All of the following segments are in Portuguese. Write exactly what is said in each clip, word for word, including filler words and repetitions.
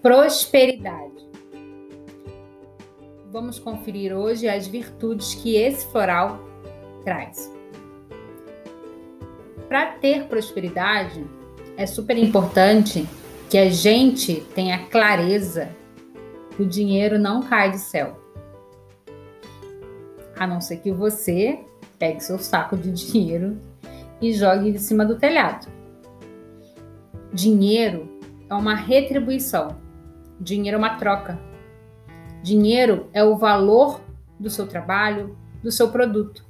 Prosperidade. Vamos conferir hoje as virtudes que esse floral traz. Para ter prosperidade, é super importante que a gente tenha clareza que o dinheiro não cai do céu. A não ser que você pegue seu saco de dinheiro e jogue de cima do telhado. Dinheiro é uma retribuição. Dinheiro é uma troca. Dinheiro é o valor do seu trabalho, do seu produto.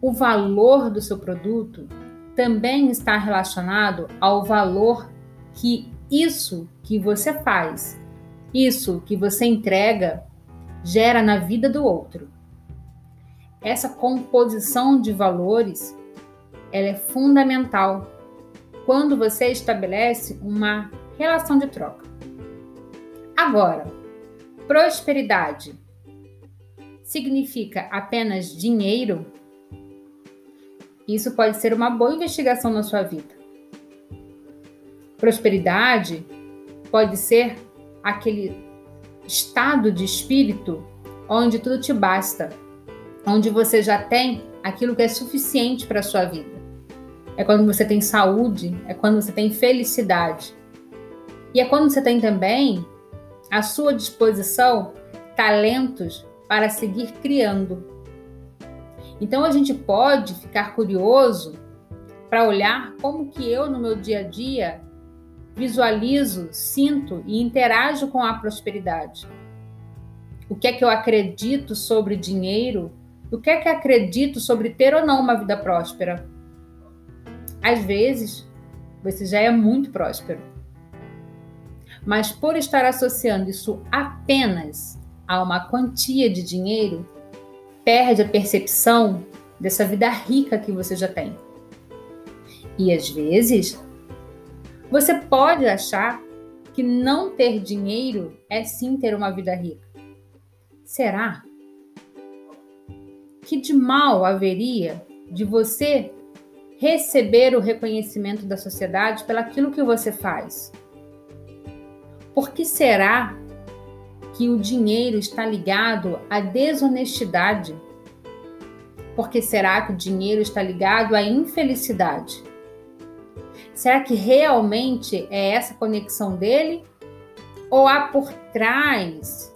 O valor do seu produto também está relacionado ao valor que isso que você faz, isso que você entrega, gera na vida do outro. Essa composição de valores, ela é fundamental quando você estabelece uma relação de troca. Agora, prosperidade significa apenas dinheiro? Isso pode ser uma boa investigação na sua vida. Prosperidade pode ser aquele estado de espírito onde tudo te basta, onde você já tem aquilo que é suficiente para a sua vida. É quando você tem saúde, é quando você tem felicidade. E é quando você tem também à sua disposição talentos para seguir criando. Então a gente pode ficar curioso para olhar como que eu no meu dia a dia visualizo, sinto e interajo com a prosperidade. O que é que eu acredito sobre dinheiro? O que é que eu acredito sobre ter ou não uma vida próspera? Às vezes, você já é muito próspero. Mas por estar associando isso apenas a uma quantia de dinheiro, perde a percepção dessa vida rica que você já tem. E às vezes, você pode achar que não ter dinheiro é sim ter uma vida rica. Será? Que de mal haveria de você receber o reconhecimento da sociedade pelaquilo que você faz? Por que será que o dinheiro está ligado à desonestidade? Por que será que o dinheiro está ligado à infelicidade? Será que realmente é essa conexão dele? Ou há por trás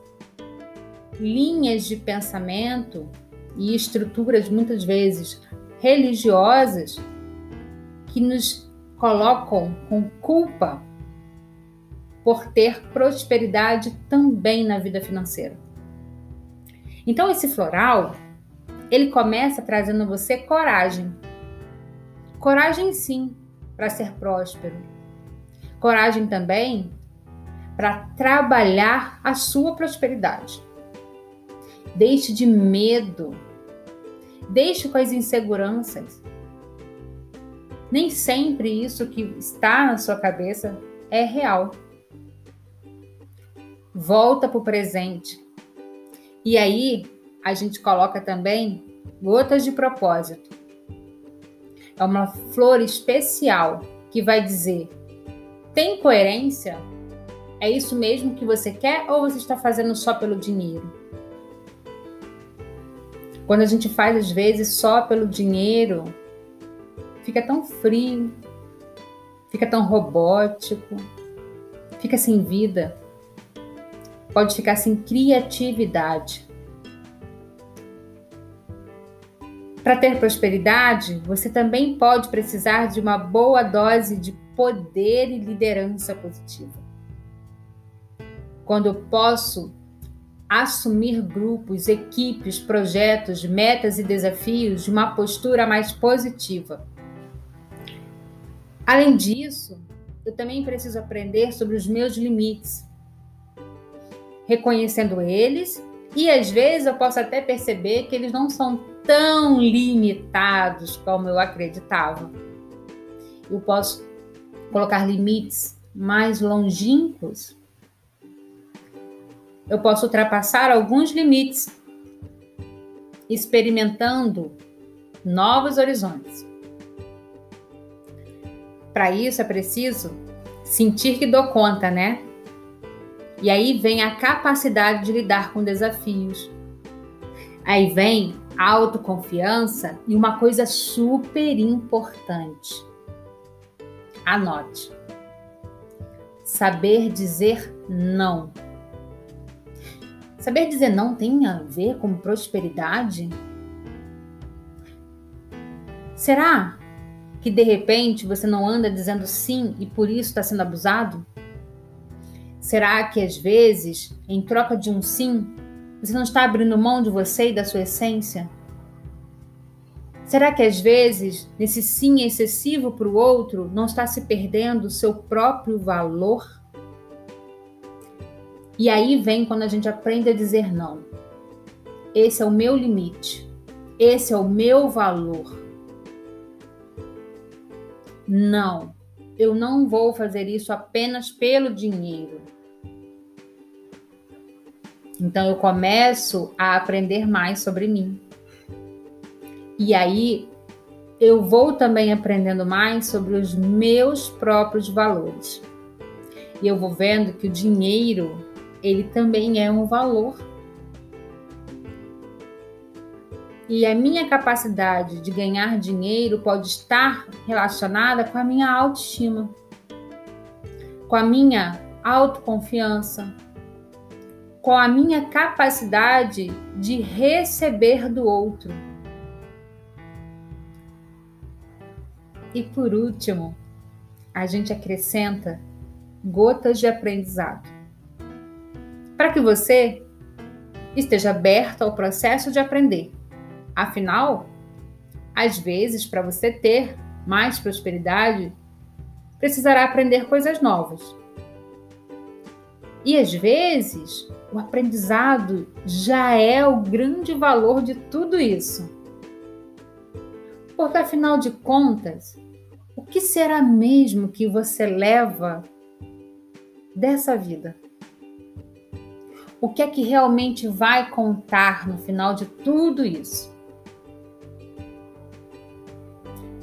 linhas de pensamento e estruturas, muitas vezes religiosas, que nos colocam com culpa por ter prosperidade também na vida financeira? Então esse floral, ele começa trazendo a você coragem. Coragem sim, para ser próspero. Coragem também para trabalhar a sua prosperidade. Deixe de medo. Deixe com as inseguranças. Nem sempre isso que está na sua cabeça é real. Volta para o presente. E aí, a gente coloca também gotas de propósito. É uma flor especial que vai dizer: tem coerência? É isso mesmo que você quer ou você está fazendo só pelo dinheiro? Quando a gente faz, às vezes, só pelo dinheiro, fica tão frio, fica tão robótico, fica sem vida. Pode ficar sem criatividade. Para ter prosperidade, você também pode precisar de uma boa dose de poder e liderança positiva. Quando eu posso assumir grupos, equipes, projetos, metas e desafios de uma postura mais positiva. Além disso, eu também preciso aprender sobre os meus limites, reconhecendo eles, e às vezes eu posso até perceber que eles não são tão limitados como eu acreditava. Eu posso colocar limites mais longínquos. Eu posso ultrapassar alguns limites, experimentando novos horizontes. Para isso é preciso sentir que dou conta, né? E aí vem a capacidade de lidar com desafios. Aí vem a autoconfiança e uma coisa super importante. Anote. Saber dizer não. Saber dizer não tem a ver com prosperidade? Será que de repente você não anda dizendo sim e por isso está sendo abusado? Será que às vezes, em troca de um sim, você não está abrindo mão de você e da sua essência? Será que às vezes, nesse sim excessivo para o outro, não está se perdendo o seu próprio valor? E aí vem quando a gente aprende a dizer não. Esse é o meu limite. Esse é o meu valor. Não, eu não vou fazer isso apenas pelo dinheiro. Então eu começo a aprender mais sobre mim. E aí, eu vou também aprendendo mais sobre os meus próprios valores. E eu vou vendo que o dinheiro, ele também é um valor. E a minha capacidade de ganhar dinheiro pode estar relacionada com a minha autoestima, com a minha autoconfiança, com a minha capacidade de receber do outro. E por último, a gente acrescenta gotas de aprendizado, para que você esteja aberto ao processo de aprender. Afinal, às vezes, para você ter mais prosperidade, precisará aprender coisas novas. E às vezes, o aprendizado já é o grande valor de tudo isso. Porque, afinal de contas, o que será mesmo que você leva dessa vida? O que é que realmente vai contar no final de tudo isso?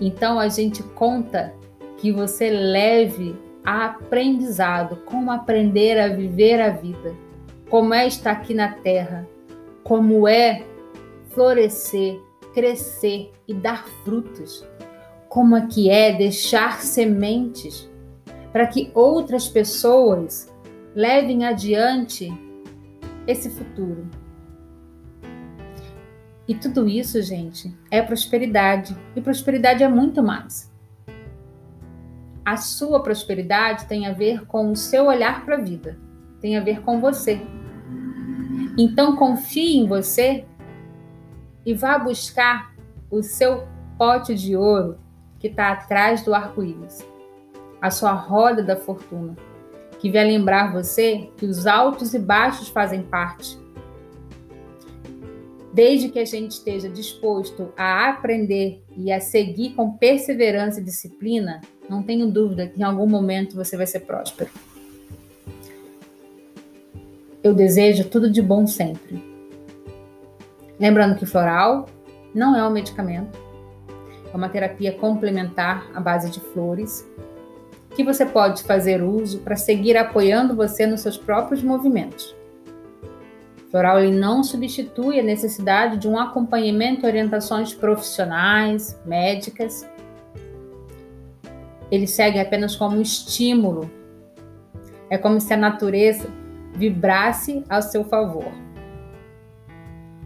Então, a gente conta que você leve a aprendizado, como aprender a viver a vida, como é estar aqui na Terra, como é florescer, crescer e dar frutos, como é que é deixar sementes para que outras pessoas levem adiante esse futuro. E tudo isso, gente, é prosperidade. E prosperidade é muito mais. A sua prosperidade tem a ver com o seu olhar para a vida, tem a ver com você. Então confie em você e vá buscar o seu pote de ouro que está atrás do arco-íris, a sua roda da fortuna, que vai lembrar você que os altos e baixos fazem parte. Desde que a gente esteja disposto a aprender e a seguir com perseverança e disciplina, não tenho dúvida que em algum momento você vai ser próspero. Eu desejo tudo de bom sempre. Lembrando que floral não é um medicamento, é uma terapia complementar à base de flores, que você pode fazer uso para seguir apoiando você nos seus próprios movimentos. Floral ele não substitui a necessidade de um acompanhamento e orientações profissionais, médicas. Ele segue apenas como um estímulo. É como se a natureza vibrasse ao seu favor.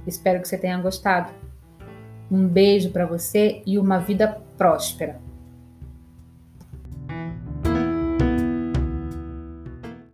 Espero que você tenha gostado. Um beijo para você e uma vida próspera.